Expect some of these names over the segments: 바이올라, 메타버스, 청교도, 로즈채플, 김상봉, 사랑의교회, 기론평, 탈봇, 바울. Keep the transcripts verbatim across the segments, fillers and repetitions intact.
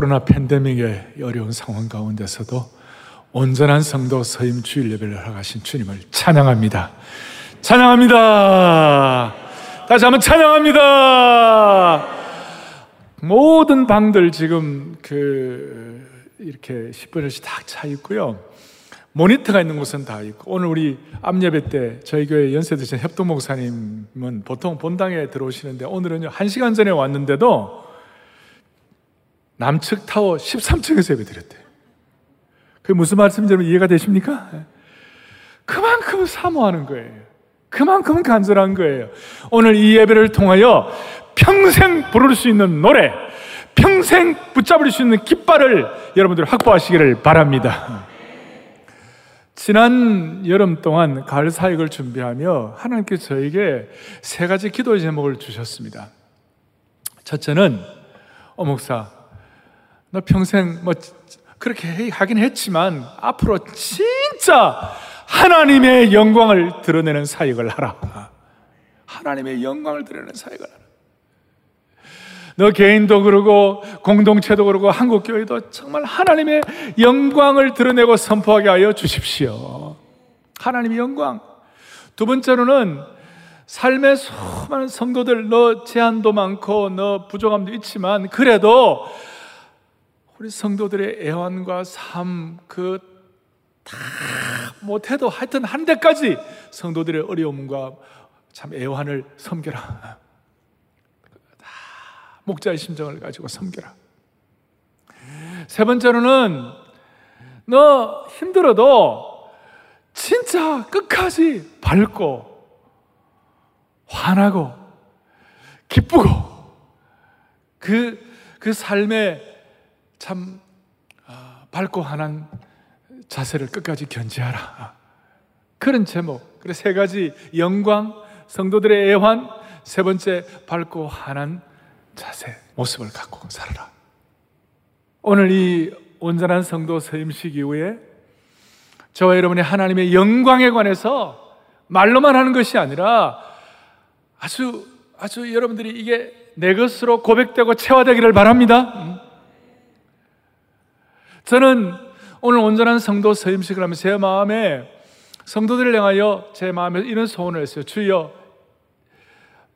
코로나 팬데믹의 어려운 상황 가운데서도 온전한 성도 서임 주일 예배를 허락하신 주님을 찬양합니다. 찬양합니다. 다시 한번 찬양합니다. 모든 방들 지금 그 이렇게 십 분씩 다 차 있고요. 모니터가 있는 곳은 다 있고, 오늘 우리 암예배 때 저희 교회 연세드신 협동 목사님은 보통 본당에 들어오시는데 오늘은요 한 시간 전에 왔는데도 남측 타워 십삼 층에서 예배 드렸대요. 그게 무슨 말씀인지 여러분 이해가 되십니까? 그만큼 사모하는 거예요. 그만큼 간절한 거예요. 오늘 이 예배를 통하여 평생 부를 수 있는 노래, 평생 붙잡을 수 있는 깃발을 여러분들 확보하시기를 바랍니다. 지난 여름 동안 가을 사역을 준비하며 하나님께서 저에게 세 가지 기도의 제목을 주셨습니다. 첫째는 어 목사, 너 평생 뭐 그렇게 하긴 했지만 앞으로 진짜 하나님의 영광을 드러내는 사역을 하라. 하나님의 영광을 드러내는 사역을 하라. 너 개인도 그러고 공동체도 그러고 한국교회도 정말 하나님의 영광을 드러내고 선포하게 하여 주십시오. 하나님의 영광. 두 번째로는 삶의 수많은 성도들, 너 제한도 많고 너 부족함도 있지만 그래도 우리 성도들의 애환과 삶, 그 다 못해도 하여튼 한 데까지 성도들의 어려움과 참 애환을 섬겨라. 목자의 심정을 가지고 섬겨라. 세 번째로는 너 힘들어도 진짜 끝까지 밝고 환하고 기쁘고 그 그 삶에 참 밝고 환한 자세를 끝까지 견지하라. 그런 제목. 그래서 세 가지 영광, 성도들의 애환, 세 번째 밝고 환한 자세, 모습을 갖고 살아라. 오늘 이 온전한 성도 서임식 이후에 저와 여러분이 하나님의 영광에 관해서 말로만 하는 것이 아니라 아주 아주 여러분들이 이게 내 것으로 고백되고 체화되기를 바랍니다. 저는 오늘 온전한 성도 서임식을 하면서 제 마음에 성도들을 향하여 제 마음에 이런 소원을 했어요. 주여,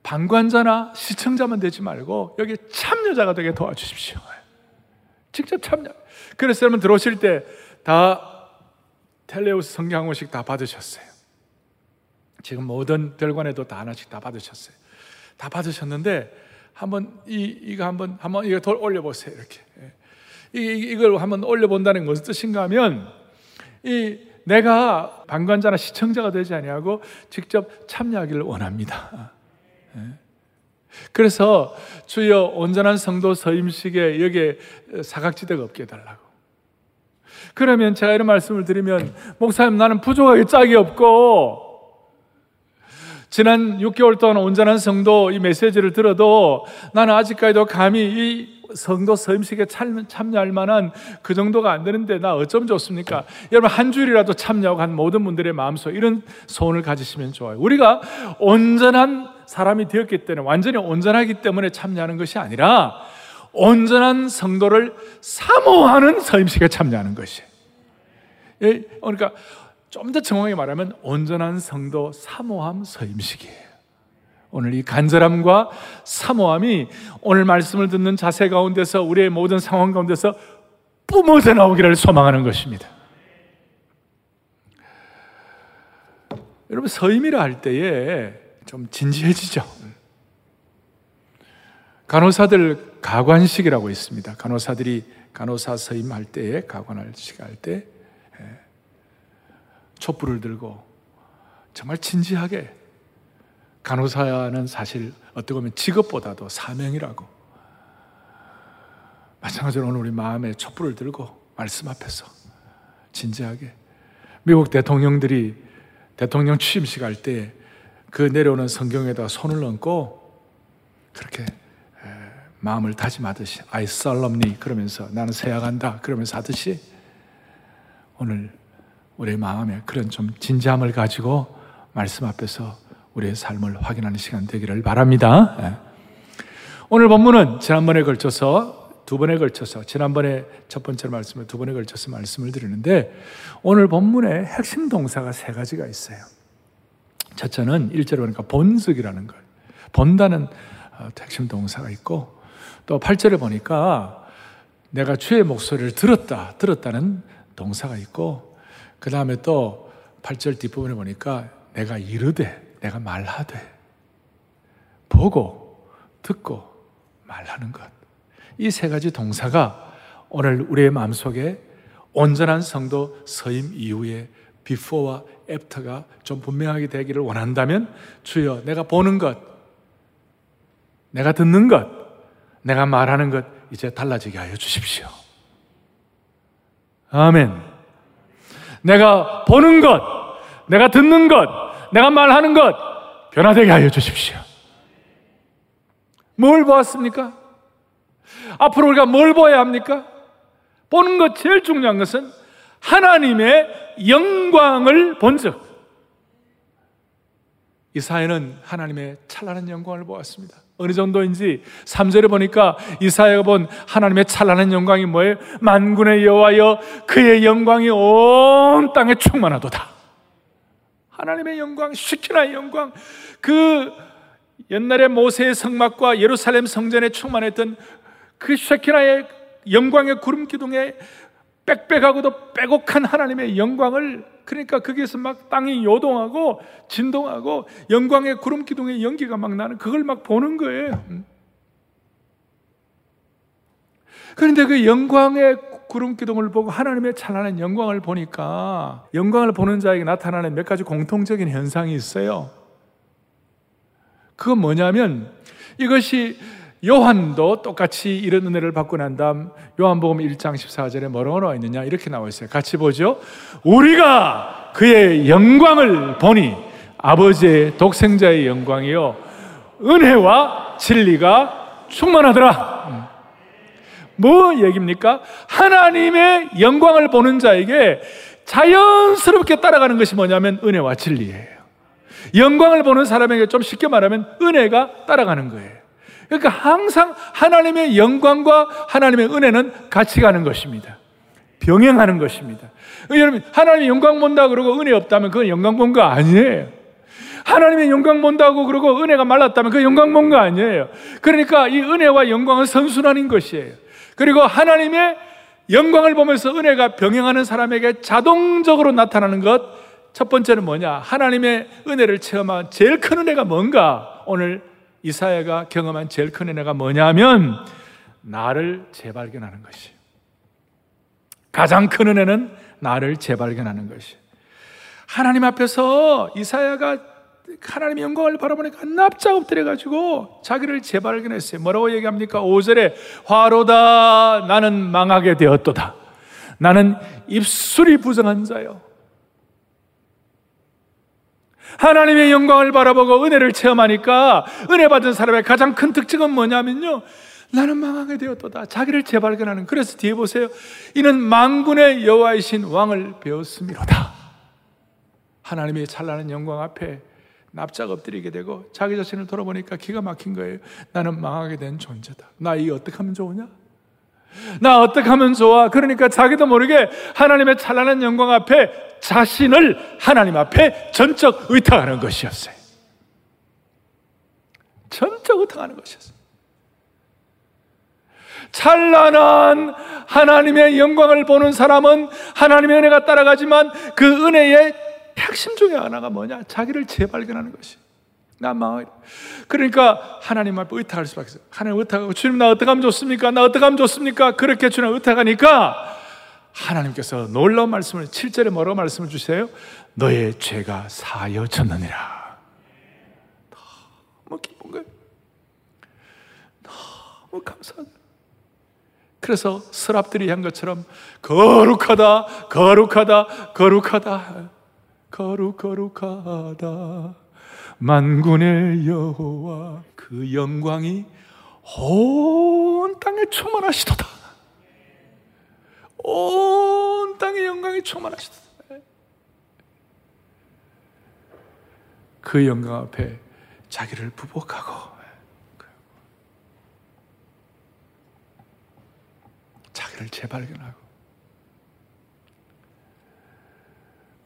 방관자나 시청자만 되지 말고 여기 참여자가 되게 도와주십시오. 직접 참여. 그래서 여러분 들어오실 때 다 텔레우스 성경 한 권씩 다 받으셨어요. 지금 모든 별관에도 다 하나씩 다 받으셨어요. 다 받으셨는데 한번 이 이거 한번 한번 이거 돌 올려보세요. 이렇게 이 이걸 한번 올려본다는 것은 뜻인가 하면 이 내가 방관자나 시청자가 되지 아니하고 직접 참여하기를 원합니다. 그래서 주여, 온전한 성도 서임식에 여기에 사각지대가 없게 해달라고. 그러면 제가 이런 말씀을 드리면, 목사님 나는 부족하게 짝이 없고 지난 육 개월 동안 온전한 성도 이 메시지를 들어도 나는 아직까지도 감히 이 성도 서임식에 참여할 만한 그 정도가 안 되는데 나 어쩜 좋습니까? 여러분 한 주일이라도 참여하고 한 모든 분들의 마음속 이런 소원을 가지시면 좋아요. 우리가 온전한 사람이 되었기 때문에, 완전히 온전하기 때문에 참여하는 것이 아니라 온전한 성도를 사모하는 서임식에 참여하는 것이. 그러니까 좀 더 정확하게 말하면 온전한 성도 사모함 서임식이에요. 오늘 이 간절함과 사모함이 오늘 말씀을 듣는 자세 가운데서, 우리의 모든 상황 가운데서 뿜어져 나오기를 소망하는 것입니다. 여러분 서임이라 할 때에 좀 진지해지죠. 간호사들 가관식이라고 있습니다. 간호사들이 간호사 서임할 때에, 가관식 할 때 촛불을 들고 정말 진지하게, 간호사는 사실 어떻게 보면 직업보다도 사명이라고, 마찬가지로 오늘 우리 마음에 촛불을 들고 말씀 앞에서 진지하게, 미국 대통령들이 대통령 취임식 할 때 그 내려오는 성경에다 손을 얹고 그렇게 마음을 다짐하듯이 I solemnly, 그러면서 나는 세약한다 그러면서 하듯이, 오늘 우리 마음에 그런 좀 진지함을 가지고 말씀 앞에서 우리의 삶을 확인하는 시간 되기를 바랍니다. 오늘 본문은 지난번에 걸쳐서 두 번에 걸쳐서, 지난번에 첫 번째 말씀을 두 번에 걸쳐서 말씀을 드리는데, 오늘 본문의 핵심 동사가 세 가지가 있어요. 첫째는 일 절에 보니까 본석이라는 걸, 본다는 핵심 동사가 있고, 또 팔 절에 보니까 내가 주의 목소리를 들었다, 들었다는 동사가 있고, 그 다음에 또 팔 절 뒷부분에 보니까 내가 이르되, 내가 말하되, 보고, 듣고, 말하는 것. 이 세 가지 동사가 오늘 우리의 마음속에 온전한 성도 서임 이후에 비포와 애프터가 좀 분명하게 되기를 원한다면, 주여 내가 보는 것, 내가 듣는 것, 내가 말하는 것 이제 달라지게 하여 주십시오. 아멘. 내가 보는 것, 내가 듣는 것, 내가 말하는 것 변화되게 하여 주십시오. 뭘 보았습니까? 앞으로 우리가 뭘 보아야 합니까? 보는 것 제일 중요한 것은 하나님의 영광을 본 적. 이사야는 하나님의 찬란한 영광을 보았습니다. 어느 정도인지 삼 절에 보니까 이사야가 본 하나님의 찬란한 영광이 뭐예요? 만군의 여호와여 그의 영광이 온 땅에 충만하도다. 하나님의 영광, 시키나의 영광, 그 옛날에 모세의 성막과 예루살렘 성전에 충만했던 그 쉐키나의 영광의 구름 기둥에 빽빽하고도 빼곡한 하나님의 영광을, 그러니까 거기에서 막 땅이 요동하고 진동하고 영광의 구름 기둥에 연기가 막 나는 그걸 막 보는 거예요. 그런데 그 영광의 구름 기둥을 보고 하나님의 찬란한 영광을 보니까, 영광을 보는 자에게 나타나는 몇 가지 공통적인 현상이 있어요. 그건 뭐냐면, 이것이 요한도 똑같이 이런 은혜를 받고 난 다음 요한복음 일 장 십사 절에 뭐라고 나와 있느냐, 이렇게 나와 있어요. 같이 보죠. 우리가 그의 영광을 보니 아버지의 독생자의 영광이요 은혜와 진리가 충만하더라. 뭐 얘기입니까? 하나님의 영광을 보는 자에게 자연스럽게 따라가는 것이 뭐냐면 은혜와 진리예요. 영광을 보는 사람에게 좀 쉽게 말하면 은혜가 따라가는 거예요. 그러니까 항상 하나님의 영광과 하나님의 은혜는 같이 가는 것입니다. 병행하는 것입니다. 여러분, 하나님의 영광 본다 그러고 은혜 없다면 그건 영광 본 거 아니에요. 하나님의 영광 본다고 그러고 은혜가 말랐다면 그건 영광 본 거 아니에요. 그러니까 이 은혜와 영광은 선순환인 것이에요. 그리고 하나님의 영광을 보면서 은혜가 병행하는 사람에게 자동적으로 나타나는 것, 첫 번째는 뭐냐? 하나님의 은혜를 체험한 제일 큰 은혜가 뭔가? 오늘 이사야가 경험한 제일 큰 은혜가 뭐냐면 나를 재발견하는 것이. 가장 큰 은혜는 나를 재발견하는 것이. 하나님 앞에서 이사야가 하나님의 영광을 바라보니까 납작 엎드려가지고 자기를 재발견했어요. 뭐라고 얘기합니까? 오 절에 화로다 나는 망하게 되었도다. 나는 입술이 부정한 자요. 하나님의 영광을 바라보고 은혜를 체험하니까 은혜 받은 사람의 가장 큰 특징은 뭐냐면요, 나는 망하게 되었도다. 자기를 재발견하는. 그래서 뒤에 보세요. 이는 만군의 여호와이신 왕을 배웠음이로다. 하나님의 찬란한 영광 앞에 납작 엎드리게 되고 자기 자신을 돌아보니까 기가 막힌 거예요. 나는 망하게 된 존재다. 나 이 어떻게 하면 좋으냐? 나 어떻게 하면 좋아? 그러니까 자기도 모르게 하나님의 찬란한 영광 앞에 자신을 하나님 앞에 전적 의탁하는 것이었어요. 전적 의탁하는 것이었어요. 찬란한 하나님의 영광을 보는 사람은 하나님의 은혜가 따라가지만 그 은혜의 핵심 중에 하나가 뭐냐? 자기를 재발견하는 것이에요. 나만. 그러니까 하나님 앞에 의탁할 수밖에 없어요. 하나님 의탁하고, 주님 나 어떻게 하면 좋습니까? 나 어떻게 하면 좋습니까? 그렇게 주님 의탁하니까 하나님께서 놀라운 말씀을, 칠 절에 뭐라고 말씀을 주세요? 너의 죄가 사여졌느니라. 너무 기쁜 거예요. 너무 감사하다. 그래서 서랍들이 한 것처럼 거룩하다, 거룩하다, 거룩하다, 거룩, 거룩하다 만군의 여호와 그 영광이 온 땅에 충만하시도다. 온 땅의 영광이 충만하시도다. 그 영광 앞에 자기를 부복하고 그를 재발견하고,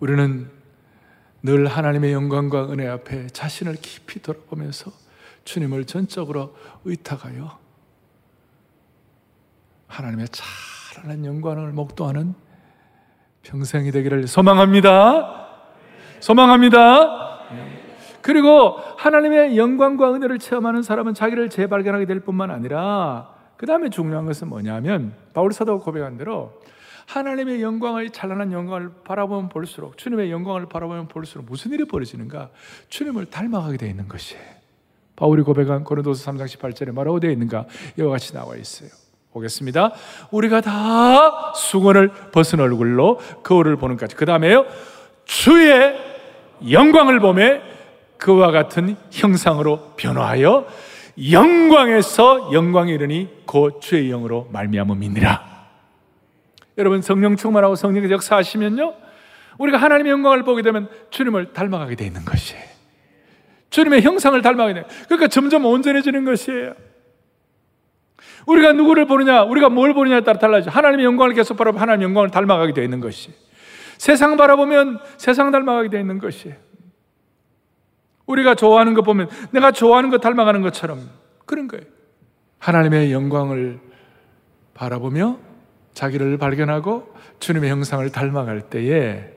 우리는 늘 하나님의 영광과 은혜 앞에 자신을 깊이 돌아보면서 주님을 전적으로 의탁하여 하나님의 찬란한 영광을 목도하는 평생이 되기를 소망합니다. 소망합니다. 그리고 하나님의 영광과 은혜를 체험하는 사람은 자기를 재발견하게 될 뿐만 아니라, 그 다음에 중요한 것은 뭐냐면, 바울 사도가 고백한 대로 하나님의 영광의 찬란한 영광을 바라보면 볼수록, 주님의 영광을 바라보면 볼수록 무슨 일이 벌어지는가? 주님을 닮아가게 되어 있는 것이에요. 바울이 고백한 고린도서 삼 장 십팔 절에 뭐라고 되어 있는가? 이와 같이 나와 있어요. 보겠습니다. 우리가 다 수건을 벗은 얼굴로 거울을 보는까지, 그 다음에요, 주의 영광을 보매 그와 같은 형상으로 변화하여 영광에서 영광에 이르니 곧 주의 영으로 말미암아 믿느라. 여러분, 성령 충만하고 성령의 역사하시면요, 우리가 하나님의 영광을 보게 되면 주님을 닮아가게 되어 있는 것이에요. 주님의 형상을 닮아가게 돼요. 그러니까 점점 온전해지는 것이에요. 우리가 누구를 보느냐, 우리가 뭘 보느냐에 따라 달라지죠. 하나님의 영광을 계속 바라보면 하나님의 영광을 닮아가게 되어 있는 것이, 세상 바라보면 세상 닮아가게 되어 있는 것이, 우리가 좋아하는 것 보면 내가 좋아하는 것 닮아가는 것처럼 그런 거예요. 하나님의 영광을 바라보며 자기를 발견하고 주님의 형상을 닮아갈 때에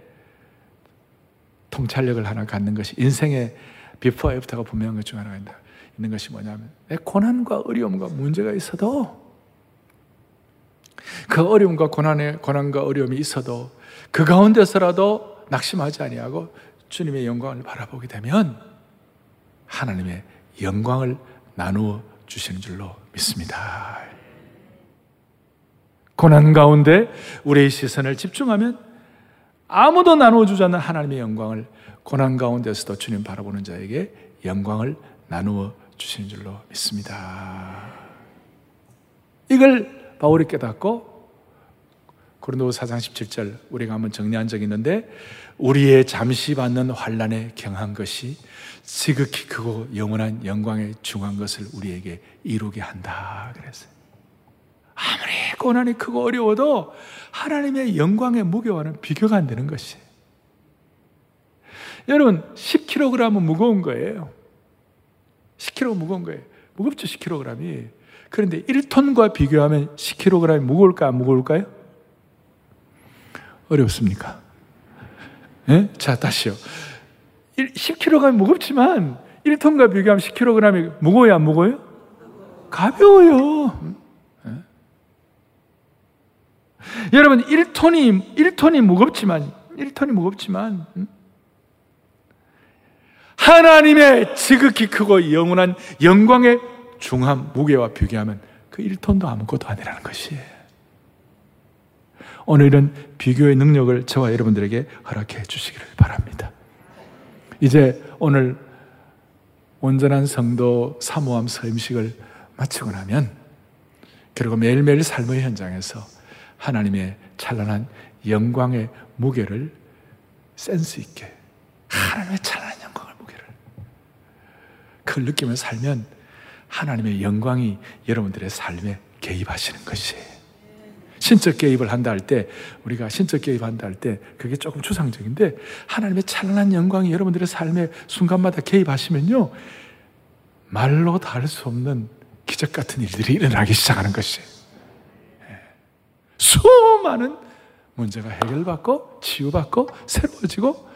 통찰력을 하나 갖는 것이, 인생의 비포 애프터가 분명한 것 중 하나가 있다. 있는 것이 뭐냐면, 내 고난과 어려움과 문제가 있어도, 그 어려움과 고난에, 고난과 어려움이 있어도 그 가운데서라도 낙심하지 아니하고 주님의 영광을 바라보게 되면 하나님의 영광을 나누어 주시는 줄로 믿습니다. 고난 가운데 우리의 시선을 집중하면 아무도 나누어 주지 않는 하나님의 영광을, 고난 가운데서도 주님 바라보는 자에게 영광을 나누어 주시는 줄로 믿습니다. 이걸 바울이 깨닫고 고린도서 사 장 십칠 절, 우리가 한번 정리한 적이 있는데, 우리의 잠시 받는 환난에 경한 것이 지극히 크고 영원한 영광에 중한 것을 우리에게 이루게 한다 그랬어요. 아무리 고난이 크고 어려워도 하나님의 영광의 무게와는 비교가 안 되는 것이. 여러분, 십 킬로그램은 무거운 거예요. 십 킬로그램 무거운 거예요. 무겁죠, 십 킬로그램이. 그런데 일 톤과 비교하면 십 킬로그램이 무거울까, 안 무거울까요? 어렵습니까? 예? 자, 다시요. 십 킬로그램이 무겁지만 일 톤과 비교하면 십 킬로그램이 무거워요, 안 무거워요? 가벼워요. 예? 여러분, 일 톤이, 일 톤이 무겁지만, 일 톤이 무겁지만, 음? 하나님의 지극히 크고 영원한 영광의 중함 무게와 비교하면 그 일 톤도 아무것도 아니라는 것이에요. 오늘은 비교의 능력을 저와 여러분들에게 허락해 주시기를 바랍니다. 이제 오늘 온전한 성도 사모함 서임식을 마치고 나면, 그리고 매일매일 삶의 현장에서 하나님의 찬란한 영광의 무게를 센스 있게, 하나님의 찬란한 영광, 그걸 느끼며 살면 하나님의 영광이 여러분들의 삶에 개입하시는 것이에요. 신적 개입을 한다 할 때, 우리가 신적 개입한다 할 때 그게 조금 추상적인데, 하나님의 찬란한 영광이 여러분들의 삶에 순간마다 개입하시면요, 말로 다 할 수 없는 기적 같은 일들이 일어나기 시작하는 것이에요. 수많은 문제가 해결받고 치유받고 새로워지고,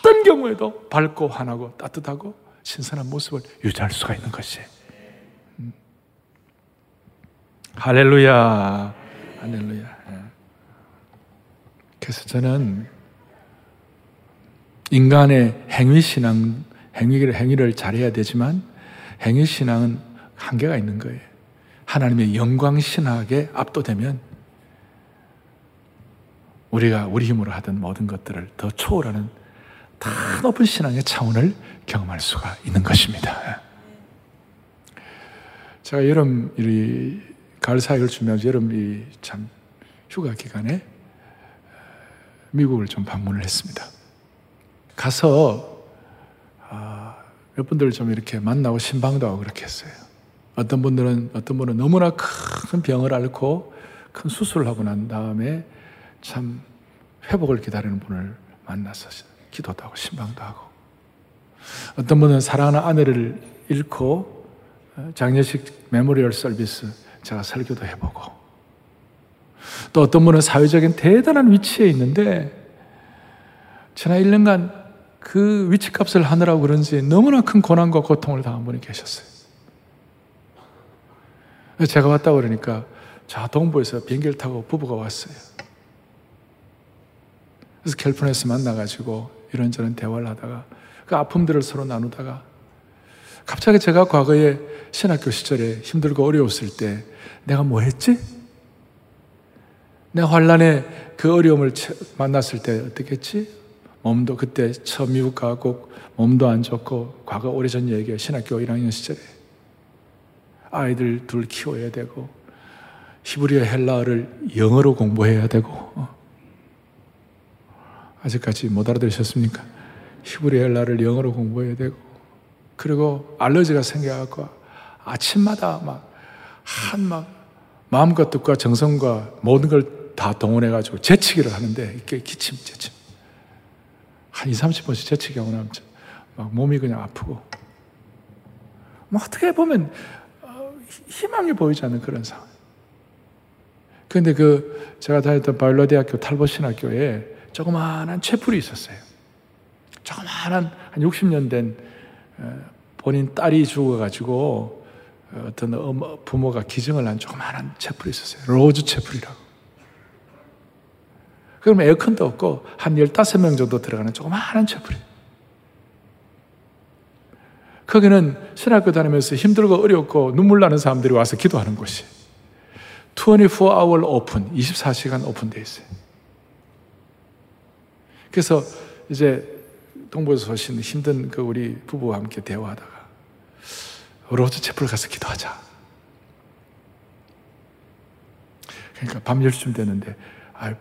어떤 경우에도 밝고 환하고 따뜻하고 신선한 모습을 유지할 수가 있는 것이에요. 음. 할렐루야, 할렐루야. 예. 그래서 저는 인간의 행위신앙, 행위를, 행위를 잘해야 되지만 행위신앙은 한계가 있는 거예요. 하나님의 영광신학에 압도되면 우리가 우리 힘으로 하던 모든 것들을 더 초월하는 다 높은 신앙의 차원을 경험할 수가 있는 것입니다. 제가 여름, 이 가을 사역을 준비하면서 여름 이 참 휴가 기간에 미국을 좀 방문을 했습니다. 가서 아, 몇 분들 좀 이렇게 만나고 신방도 하고 그렇게 했어요. 어떤 분들은, 어떤 분은 너무나 큰 병을 앓고 큰 수술을 하고 난 다음에 참 회복을 기다리는 분을 만나서 기도도 하고 신방도 하고, 어떤 분은 사랑하는 아내를 잃고 장례식 메모리얼 서비스 제가 설교도 해보고, 또 어떤 분은 사회적인 대단한 위치에 있는데 지난 일 년간 그 위치값을 하느라고 그런지 너무나 큰 고난과 고통을 당한 분이 계셨어요. 제가 왔다고 그러니까 자, 동부에서 비행기를 타고 부부가 왔어요. 그래서 캘리포니아에서 만나가지고 이런저런 대화를 하다가 그 아픔들을 서로 나누다가, 갑자기 제가 과거에 신학교 시절에 힘들고 어려웠을 때 내가 뭐 했지? 내 환란에 그 어려움을 만났을 때 어떻게 했지? 몸도 그때 처음 미국 가고 몸도 안 좋고, 과거 오래전 얘기예요. 신학교 일 학년 시절에 아이들 둘 키워야 되고 히브리어 헬라어를 영어로 공부해야 되고, 아직까지 못 알아들으셨습니까? 히브리어 헬라어를 영어로 공부해야 되고, 그리고 알러지가 생겨갖고 아침마다 막 한 막 마음과 뜻과 정성과 모든 걸 다 동원해가지고 재치기를 하는데, 이게 기침 재침 한 이삼십 분씩 재치기 하고 나면 막 몸이 그냥 아프고, 뭐 어떻게 보면 희망이 보이지 않는 그런 상황. 그런데 그 제가 다녔던 바이올라 대학교 탈봇 신학교에 조그마한 채플이 있었어요. 조그마한 한 육십 년 된 본인 딸이 죽어가지고 어떤 부모가 기증을 한 조그마한 채플이 있었어요. 로즈채플이라고. 그럼 에어컨도 없고 한 열다섯 명 정도 들어가는 조그마한 채플이에요. 거기는 신학교 다니면서 힘들고 어렵고 눈물 나는 사람들이 와서 기도하는 곳이 이십사 시간 오픈, 이십사 시간 오픈되어 있어요. 그래서 이제 동부에서 오신 힘든 그 우리 부부와 함께 대화하다가 로즈채플 가서 기도하자. 그러니까 밤 열 시쯤 됐는데, 아,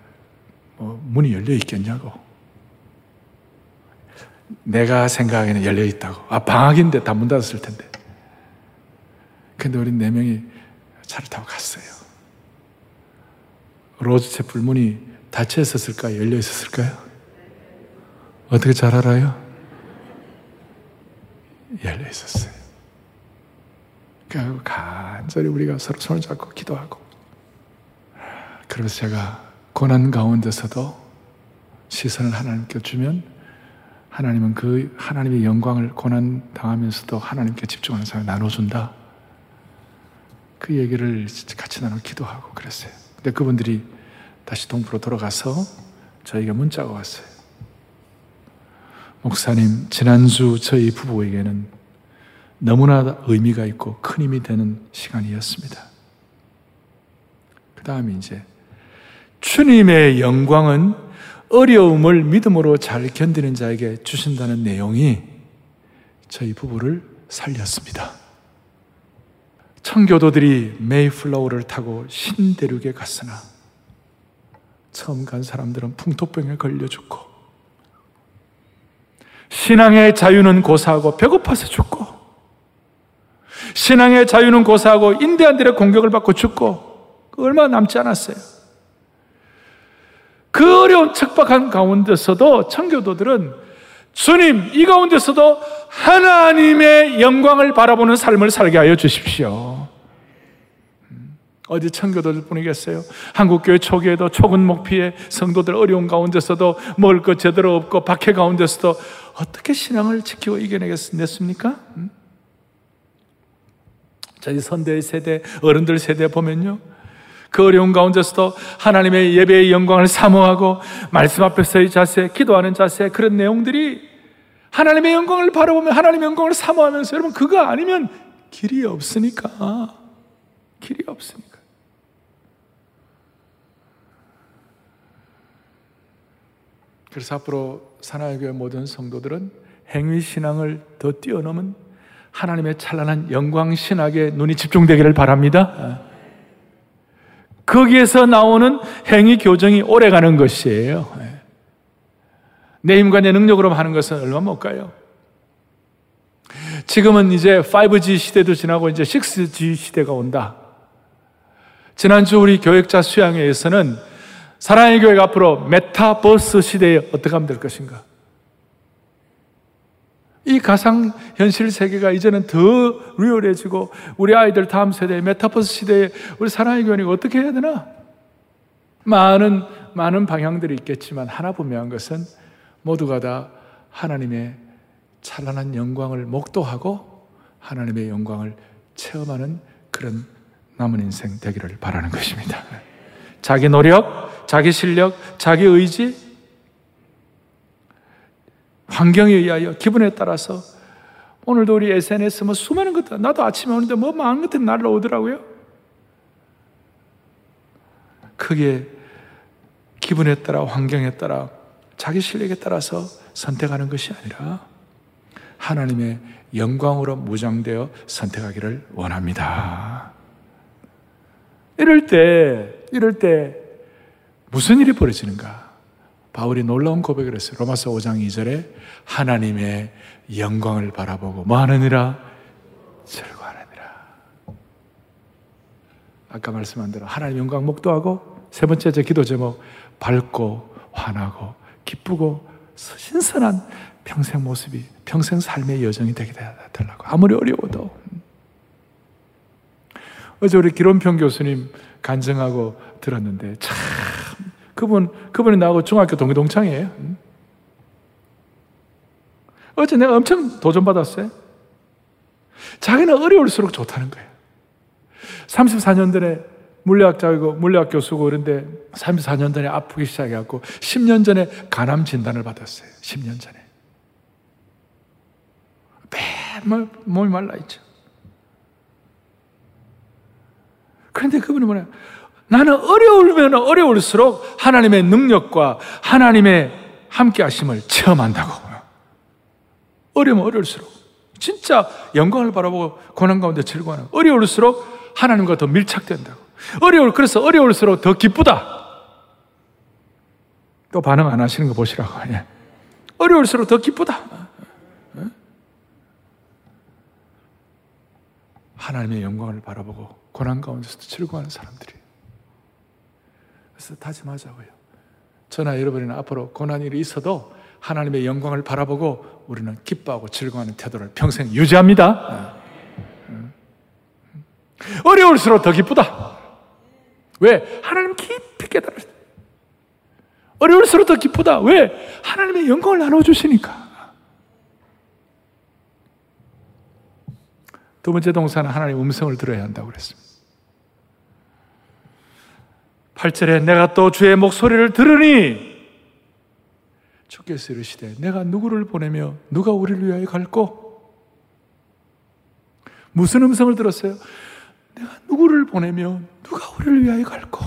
뭐 문이 열려 있겠냐고. 내가 생각하기에는 열려 있다고. 아, 방학인데 다 문 닫았을 텐데. 근데 우리 네 명이 차를 타고 갔어요. 로즈채플 문이 닫혀 있었을까요? 열려 있었을까요? 어떻게 잘 알아요? 열려 있었어요. 그래서 간절히 우리가 서로 손을 잡고 기도하고, 그러면서 제가 고난 가운데서도 시선을 하나님께 주면 하나님은 그 하나님의 영광을 고난 당하면서도 하나님께 집중하는 사람을 나눠준다, 그 얘기를 같이 나눠 기도하고 그랬어요. 근데 그분들이 다시 동부로 돌아가서 저에게 문자가 왔어요. 목사님, 지난주 저희 부부에게는 너무나 의미가 있고 큰 힘이 되는 시간이었습니다. 그 다음에 이제 주님의 영광은 어려움을 믿음으로 잘 견디는 자에게 주신다는 내용이 저희 부부를 살렸습니다. 청교도들이 메이플라워를 타고 신대륙에 갔으나 처음 간 사람들은 풍토병에 걸려 죽고, 신앙의 자유는 고사하고 배고파서 죽고, 신앙의 자유는 고사하고 인디안들의 공격을 받고 죽고, 얼마 남지 않았어요. 그 어려운 척박한 가운데서도 청교도들은 주님, 이 가운데서도 하나님의 영광을 바라보는 삶을 살게 하여 주십시오. 어디 청교도들 뿐이겠어요? 한국교회 초기에도 초근목피의 성도들 어려운 가운데서도 먹을 것 제대로 없고 박해 가운데서도 어떻게 신앙을 지키고 이겨내겠습니까? 저희 선대의 세대, 어른들 세대 보면요, 그 어려운 가운데서도 하나님의 예배의 영광을 사모하고 말씀 앞에서의 자세, 기도하는 자세, 그런 내용들이 하나님의 영광을 바라보며 하나님의 영광을 사모하면서, 여러분 그거 아니면 길이 없으니까, 길이 없으니까. 그래서 앞으로 사랑의교회 모든 성도들은 행위신앙을 더 뛰어넘은 하나님의 찬란한 영광신학에 눈이 집중되기를 바랍니다. 거기에서 나오는 행위 교정이 오래가는 것이에요. 내 힘과 내 능력으로 하는 것은 얼마 못 가요. 지금은 이제 파이브 지 시대도 지나고 이제 식스 지 시대가 온다. 지난주 우리 교역자 수양회에서는 사랑의 교회가 앞으로 메타버스 시대에 어떻게 하면 될 것인가, 이 가상현실 세계가 이제는 더 리얼해지고 우리 아이들 다음 세대에 메타버스 시대에 우리 사랑의 교회는 어떻게 해야 되나? 많은 많은 방향들이 있겠지만 하나 분명한 것은 모두가 다 하나님의 찬란한 영광을 목도하고 하나님의 영광을 체험하는 그런 남은 인생 되기를 바라는 것입니다. 자기 노력, 자기 실력, 자기 의지, 환경에 의하여 기분에 따라서 오늘도 우리 에스엔에스 뭐 수많은 것들, 나도 아침에 오는데 뭐 많은 것들이 날라오더라고요. 크게 기분에 따라, 환경에 따라, 자기 실력에 따라서 선택하는 것이 아니라 하나님의 영광으로 무장되어 선택하기를 원합니다. 이럴 때, 이럴 때 무슨 일이 벌어지는가? 바울이 놀라운 고백을 했어요. 로마서 오 장 이 절에 하나님의 영광을 바라보고 뭐 하느니라? 즐거워하느니라. 아까 말씀한 대로 하나님 영광 목도하고, 세 번째 제 기도 제목 밝고 환하고 기쁘고 신선한 평생 모습이, 평생 삶의 여정이 되게 되려고, 아무리 어려워도. 어제 우리 기론평 교수님 간증하고 들었는데, 참 그분, 그분이 나하고 중학교 동기동창이에요. 어제 내가 엄청 도전받았어요. 자기는 어려울수록 좋다는 거예요. 삼십사 년 전에 물리학자이고 물리학 교수고, 그런데 삼십사 년 전에 아프기 시작해갖고 십 년 전에 간암 진단을 받았어요. 십 년 전에. 맨날 몸이 말라있죠. 그런데 그분이 뭐냐, 나는 어려우면 어려울수록 하나님의 능력과 하나님의 함께 하심을 체험한다고. 어려우면 어려울수록 진짜 영광을 바라보고 고난 가운데 즐거워하는, 어려울수록 하나님과 더 밀착된다고. 어려울, 그래서 어려울수록 더 기쁘다. 또 반응 안 하시는 거 보시라고. 예. 어려울수록 더 기쁘다. 예? 하나님의 영광을 바라보고 고난 가운데서도 즐거워하는 사람들이. 그래서 다짐하자고요. 저나 여러분은 앞으로 고난 일이 있어도 하나님의 영광을 바라보고 우리는 기뻐하고 즐거워하는 태도를 평생 유지합니다. 예. 어려울수록 더 기쁘다. 왜? 하나님 깊이 깨달았어요. 어려울수록 더 기쁘다. 왜? 하나님의 영광을 나눠주시니까. 두 번째 동사는 하나님의 음성을 들어야 한다고 그랬습니다. 팔 절에 내가 또 주의 목소리를 들으니 주께서 이르시되 내가 누구를 보내며 누가 우리를 위하여 갈꼬? 무슨 음성을 들었어요? 내가 누구를 보내면 누가 우리를 위하여 갈꼬?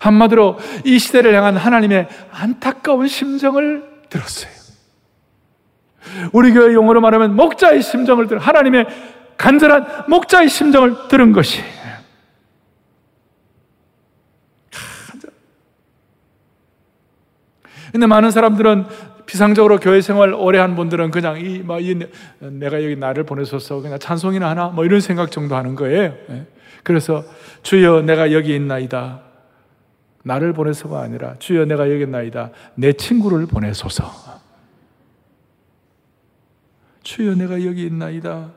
한마디로 이 시대를 향한 하나님의 안타까운 심정을 들었어요. 우리 교회 용어로 말하면 목자의 심정을 들은, 하나님의 간절한 목자의 심정을 들은 것이. 근데 많은 사람들은 피상적으로 교회 생활 오래 한 분들은 그냥 이, 뭐, 이, 내가 여기 나를 보내소서, 그냥 찬송이나 하나, 뭐 이런 생각 정도 하는 거예요. 그래서 주여 내가 여기 있나이다, 나를 보내소가 아니라 주여 내가 여기 있나이다, 내 친구를 보내소서. 주여 내가 여기 있나이다,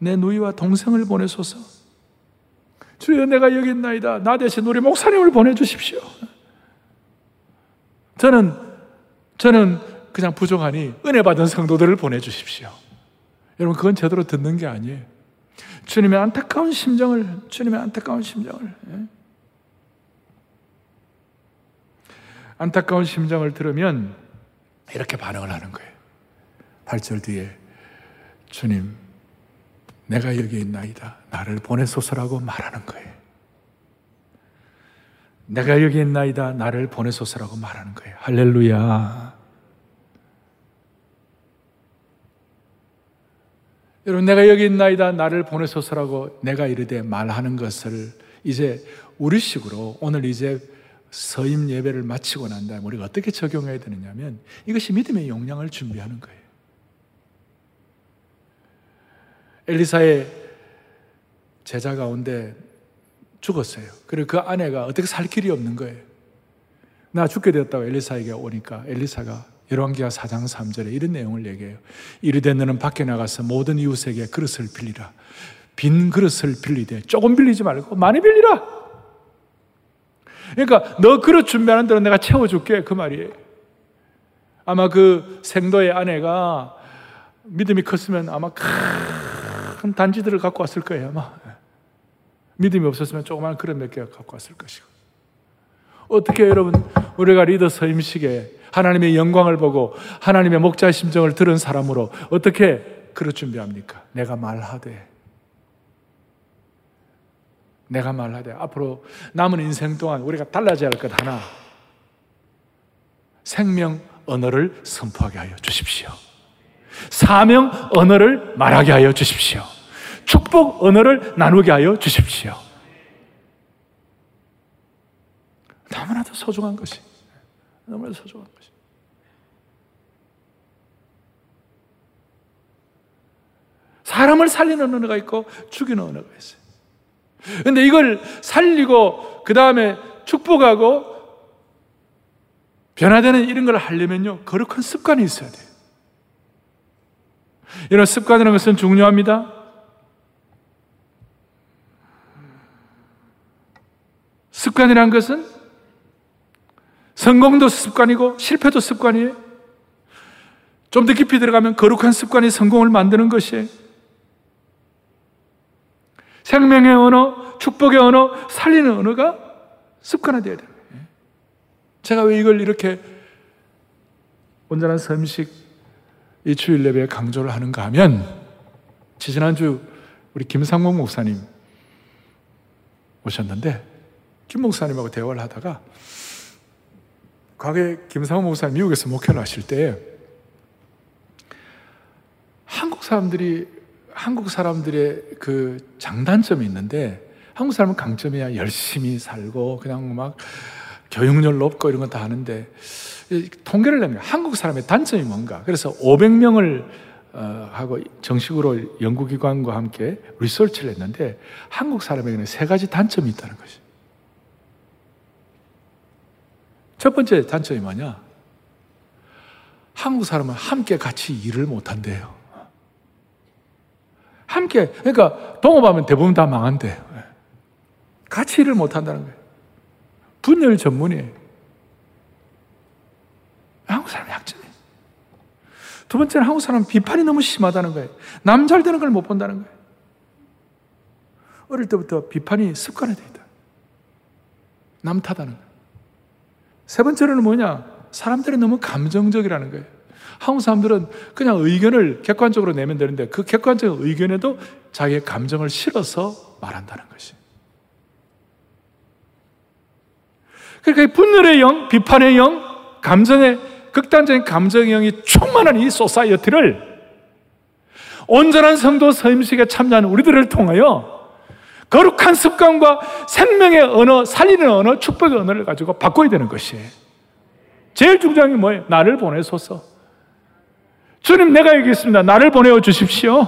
내 누이와 동생을 보내소서. 주여 내가 여기 있나이다, 나 대신 우리 목사님을 보내주십시오. 저는 저는 그냥 부족하니 은혜 받은 성도들을 보내주십시오. 여러분, 그건 제대로 듣는 게 아니에요. 주님의 안타까운 심정을, 주님의 안타까운 심정을, 예? 안타까운 심정을 들으면 이렇게 반응을 하는 거예요. 팔 절 뒤에 주님, 내가 여기 있나이다, 나를 보내소서라고 말하는 거예요. 내가 여기 있나이다, 나를 보내소서라고 말하는 거예요. 할렐루야. 여러분, 내가 여기 있나이다, 나를 보내소서라고 내가 이르되 말하는 것을 이제 우리식으로, 오늘 이제 서임 예배를 마치고 난 다음에 우리가 어떻게 적용해야 되느냐면, 이것이 믿음의 용량을 준비하는 거예요. 엘리사의 제자 가운데 죽었어요. 그리고 그 아내가 어떻게 살 길이 없는 거예요. 나 죽게 되었다고 엘리사에게 오니까 엘리사가 열왕기하 사 장 삼 절에 이런 내용을 얘기해요. 이르되 너는 밖에 나가서 모든 이웃에게 그릇을 빌리라. 빈 그릇을 빌리되 조금 빌리지 말고 많이 빌리라. 그러니까 너 그릇 준비하는 대로 내가 채워줄게, 그 말이에요. 아마 그 생도의 아내가 믿음이 컸으면 아마 큰 단지들을 갖고 왔을 거예요. 아마 믿음이 없었으면 조그만 그릇 몇 개 갖고 왔을 것이고. 어떻게 여러분, 우리가 리더 서임식에 하나님의 영광을 보고 하나님의 목자의 심정을 들은 사람으로 어떻게 그릇 준비합니까? 내가 말하되 내가 말하되 앞으로 남은 인생 동안 우리가 달라져야 할 것 하나, 생명 언어를 선포하게 하여 주십시오. 사명 언어를 말하게 하여 주십시오. 축복 언어를 나누게 하여 주십시오. 너무나도 소중한 것이, 너무나도 소중한 것이. 사람을 살리는 언어가 있고 죽이는 언어가 있어요. 근데 이걸 살리고 그 다음에 축복하고 변화되는 이런 걸 하려면요, 거룩한 습관이 있어야 돼요. 이런 습관이라는 것은 중요합니다. 습관이란 것은 성공도 습관이고 실패도 습관이에요. 좀 더 깊이 들어가면 거룩한 습관이 성공을 만드는 것이에요. 생명의 언어, 축복의 언어, 살리는 언어가 습관화되어야 됩니다. 제가 왜 이걸 이렇게 온전한 섬식 이 주일 예배에 강조를 하는가 하면, 지난주 우리 김상봉 목사님 오셨는데 김 목사님하고 대화를 하다가, 과거에 김상봉 목사님 미국에서 목회를 하실 때 한국 사람들이 한국 사람들의 그 장단점이 있는데, 한국 사람은 강점이야 열심히 살고 그냥 막 교육열 높고 이런 거 다 하는데, 통계를 내면 한국 사람의 단점이 뭔가, 그래서 오백 명을 어, 하고 정식으로 연구기관과 함께 리서치를 했는데 한국 사람에게는 세 가지 단점이 있다는 것이. 첫 번째 단점이 뭐냐? 한국 사람은 함께 같이 일을 못한대요. 함께, 그러니까 동업하면 대부분 다 망한대. 같이 일을 못한다는 거예요. 분열 전문이에요. 한국 사람이 약점이에요. 두 번째는 한국 사람은 비판이 너무 심하다는 거예요. 남 잘 되는 걸 못 본다는 거예요. 어릴 때부터 비판이 습관이 되어 있다. 남 탓하는 거예요. 세 번째로는 뭐냐? 사람들이 너무 감정적이라는 거예요. 한국 사람들은 그냥 의견을 객관적으로 내면 되는데 그 객관적인 의견에도 자기의 감정을 실어서 말한다는 것이. 그러니까 분열의 영, 비판의 영, 감정의, 극단적인 감정의 영이 충만한 이 소사이어티를 온전한 성도 서임식에 참여하는 우리들을 통하여 거룩한 습관과 생명의 언어, 살리는 언어, 축복의 언어를 가지고 바꿔야 되는 것이에요. 제일 중요한 게 뭐예요? 나를 보내소서. 주님, 내가 얘기했습니다. 나를 보내어 주십시오.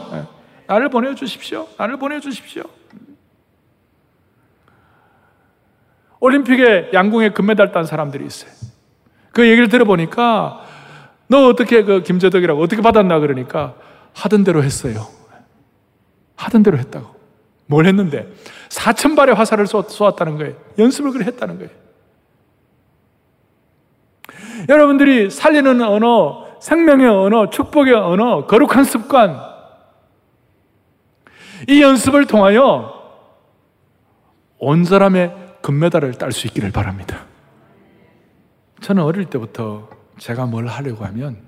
나를 보내어 주십시오. 나를 보내어 주십시오. 올림픽에 양궁에 금메달 딴 사람들이 있어요. 그 얘기를 들어보니까, 너 어떻게 그 김재덕이라고 어떻게 받았나 그러니까 하던 대로 했어요. 하던 대로 했다고. 뭘 했는데? 사천 발의 화살을 쏘았다는 거예요. 연습을 그래 했다는 거예요. 여러분들이 살리는 언어, 생명의 언어, 축복의 언어, 거룩한 습관, 이 연습을 통하여 온 사람의 금메달을 딸 수 있기를 바랍니다. 저는 어릴 때부터 제가 뭘 하려고 하면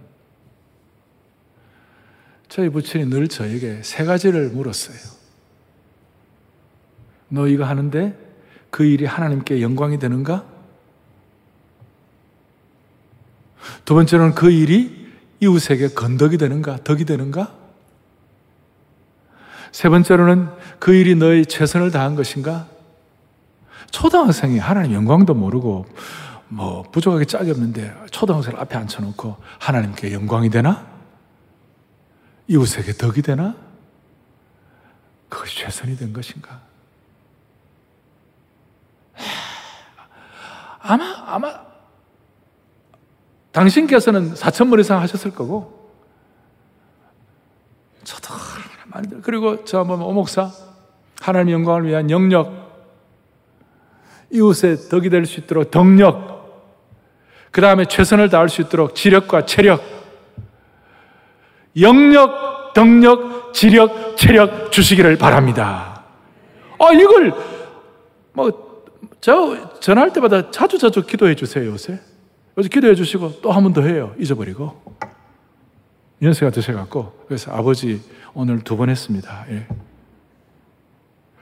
저희 부친이 늘 저에게 세 가지를 물었어요. 너 이거 하는데 그 일이 하나님께 영광이 되는가? 두 번째로는 그 일이 이웃에게 건덕이 되는가, 덕이 되는가? 세 번째로는 그 일이 너의 최선을 다한 것인가? 초등학생이 하나님 영광도 모르고 뭐 부족하게 짝이 없는데 초등학생을 앞에 앉혀놓고 하나님께 영광이 되나? 이웃에게 덕이 되나? 그것이 최선이 된 것인가? 아마 아마 당신께서는 사천 번 이상 하셨을 거고, 저도 하나 만들, 그리고 저 한번 오목사 하나님의 영광을 위한 영역, 이웃의 덕이 될 수 있도록 덕력, 그 다음에 최선을 다할 수 있도록 지력과 체력, 영력, 덕력, 지력, 체력 주시기를 바랍니다. 아, 이걸 뭐 저 전화할 때마다 자주 자주 기도해 주세요. 요새 요새 기도해 주시고 또 한 번 더 해요. 잊어버리고 연세가 드셔갖고. 그래서 아버지 오늘 두 번 했습니다. 예.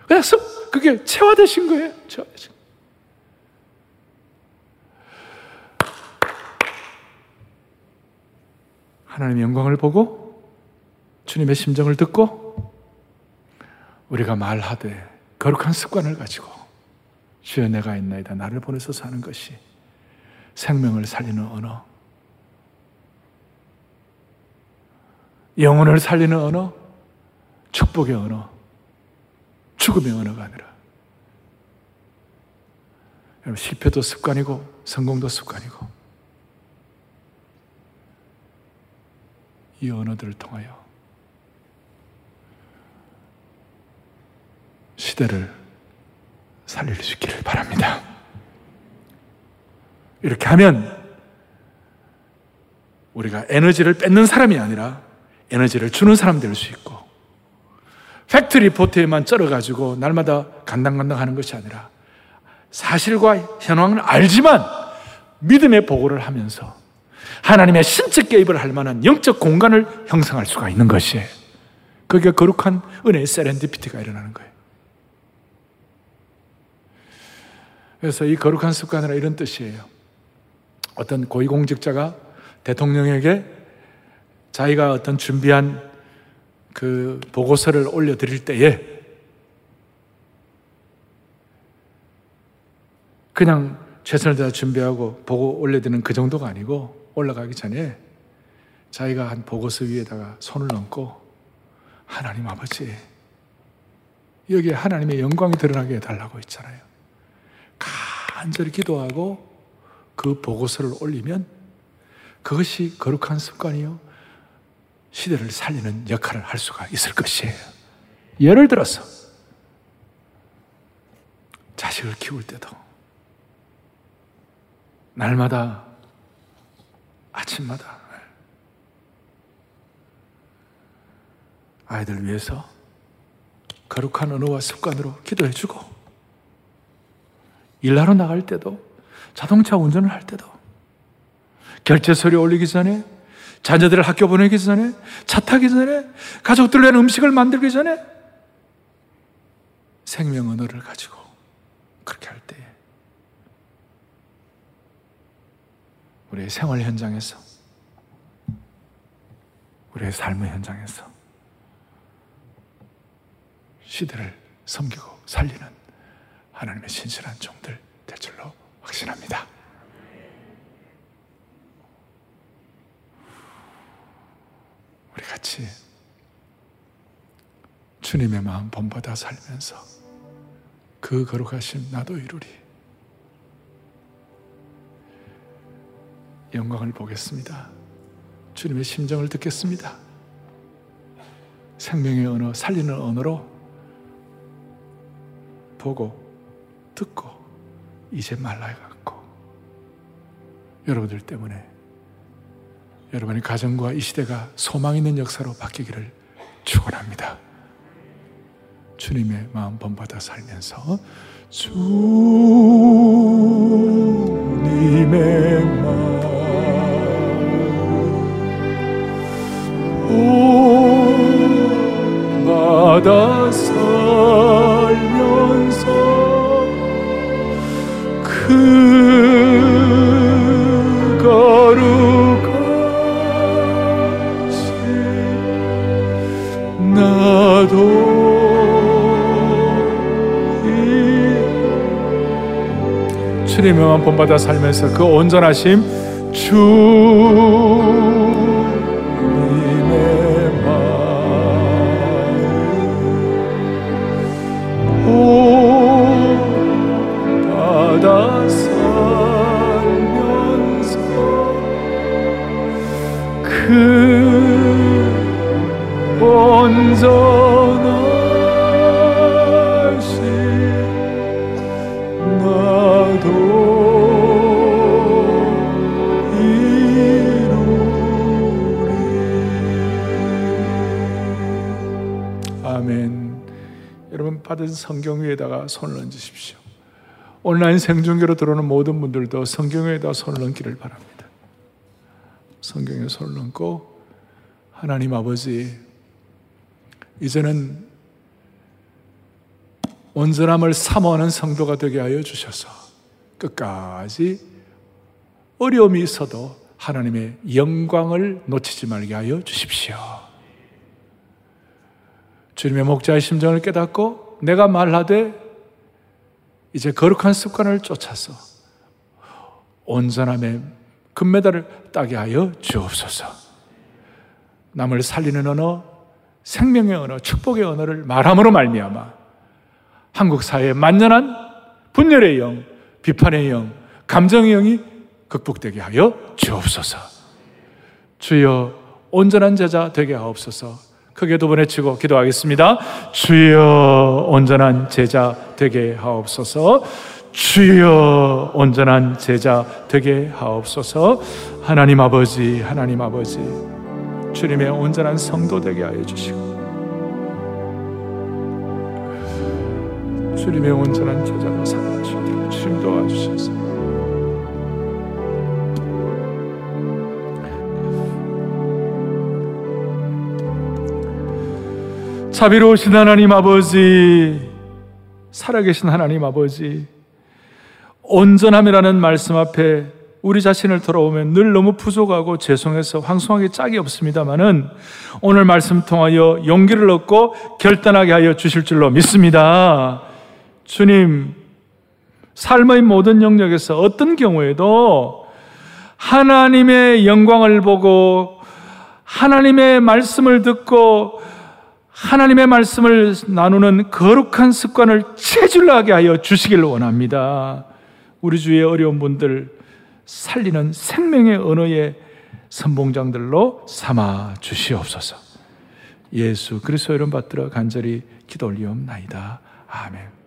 그래서 그게 체화되신 거예요. 체화되신 거예요. 하나님의 영광을 보고 주님의 심정을 듣고 우리가 말하되 거룩한 습관을 가지고 주여 내가 있나이다 나를 보내서 사는 것이 생명을 살리는 언어, 영혼을 살리는 언어, 축복의 언어, 죽음의 언어가 아니라. 여러분, 실패도 습관이고 성공도 습관이고 이 언어들을 통하여 시대를 살릴 수 있기를 바랍니다. 이렇게 하면 우리가 에너지를 뺏는 사람이 아니라 에너지를 주는 사람 될 수 있고, 팩트 리포트에만 쩔어가지고 날마다 간당간당 하는 것이 아니라 사실과 현황을 알지만 믿음의 보고를 하면서 하나님의 신적 개입을 할 만한 영적 공간을 형성할 수가 있는 것이에요. 그게 거룩한 은혜의 세렌디피티가 일어나는 거예요. 그래서 이 거룩한 습관이란 이런 뜻이에요. 어떤 고위공직자가 대통령에게 자기가 어떤 준비한 그 보고서를 올려드릴 때에 그냥 최선을 다해 준비하고 보고 올려드리는 그 정도가 아니고, 올라가기 전에 자기가 한 보고서 위에다가 손을 얹고 하나님 아버지 여기에 하나님의 영광이 드러나게 해달라고 했잖아요. 간절히 기도하고 그 보고서를 올리면 그것이 거룩한 습관이요 시대를 살리는 역할을 할 수가 있을 것이에요. 예를 들어서 자식을 키울 때도 날마다 아침마다 아이들 위해서 거룩한 언어와 습관으로 기도해 주고, 일하러 나갈 때도, 자동차 운전을 할 때도, 결제서류 올리기 전에, 자녀들을 학교 보내기 전에, 차 타기 전에, 가족들 위한 음식을 만들기 전에 생명 언어를 가지고 그렇게 할 때에 우리의 생활 현장에서, 우리의 삶의 현장에서 시대를 섬기고 살리는 하나님의 신실한 종들 될 줄로 확신합니다. 우리 같이 주님의 마음 본받아 살면서 그 거룩하심 나도 이루리 영광을 보겠습니다. 주님의 심정을 듣겠습니다. 생명의 언어, 살리는 언어로 보고 듣고 이제 말라해갖고 여러분들 때문에 여러분의 가정과 이 시대가 소망 있는 역사로 바뀌기를 축원합니다. 주님의 마음 본받아 살면서 주님의 마음 본받아 살면서 그 거룩하신 나도 주님의 마음 본받아 살면서 그 온전하심 주 다 살면서 그 온전하신 나도 이루리. 아멘. 여러분 받은 성경 위에다가 손을 얹으십시오. 온라인 생중계로 들어오는 모든 분들도 성경에다 손을 얹기를 바랍니다. 성경에 손을 얹고 하나님 아버지, 이제는 온전함을 사모하는 성도가 되게 하여 주셔서 끝까지 어려움이 있어도 하나님의 영광을 놓치지 말게 하여 주십시오. 주님의 목자의 심정을 깨닫고 내가 말하되 이제 거룩한 습관을 쫓아서 온전함의 금메달을 따게 하여 주옵소서. 남을 살리는 언어, 생명의 언어, 축복의 언어를 말함으로 말미암아 한국 사회의 만연한 분열의 영, 비판의 영, 감정의 영이 극복되게 하여 주옵소서. 주여 온전한 제자 되게 하옵소서. 크게 두 번 외치고 기도하겠습니다. 주여 온전한 제자 되게 하옵소서. 주여 온전한 제자 되게 하옵소서. 하나님 아버지, 하나님 아버지, 주님의 온전한 성도 되게 하여 주시고 주님의 온전한 제자가 살아주시도록 주님 도와주셔서 자비로우신 하나님 아버지, 살아계신 하나님 아버지, 온전함이라는 말씀 앞에 우리 자신을 돌아보면 늘 너무 부족하고 죄송해서 황송하기 짝이 없습니다만은 오늘 말씀 통하여 용기를 얻고 결단하게 하여 주실 줄로 믿습니다. 주님, 삶의 모든 영역에서 어떤 경우에도 하나님의 영광을 보고 하나님의 말씀을 듣고 하나님의 말씀을 나누는 거룩한 습관을 체질하게 하여 주시길 원합니다. 우리 주위의 어려운 분들 살리는 생명의 언어의 선봉장들로 삼아 주시옵소서. 예수 그리스도 이름 받들어 간절히 기도 올리옵나이다. 아멘.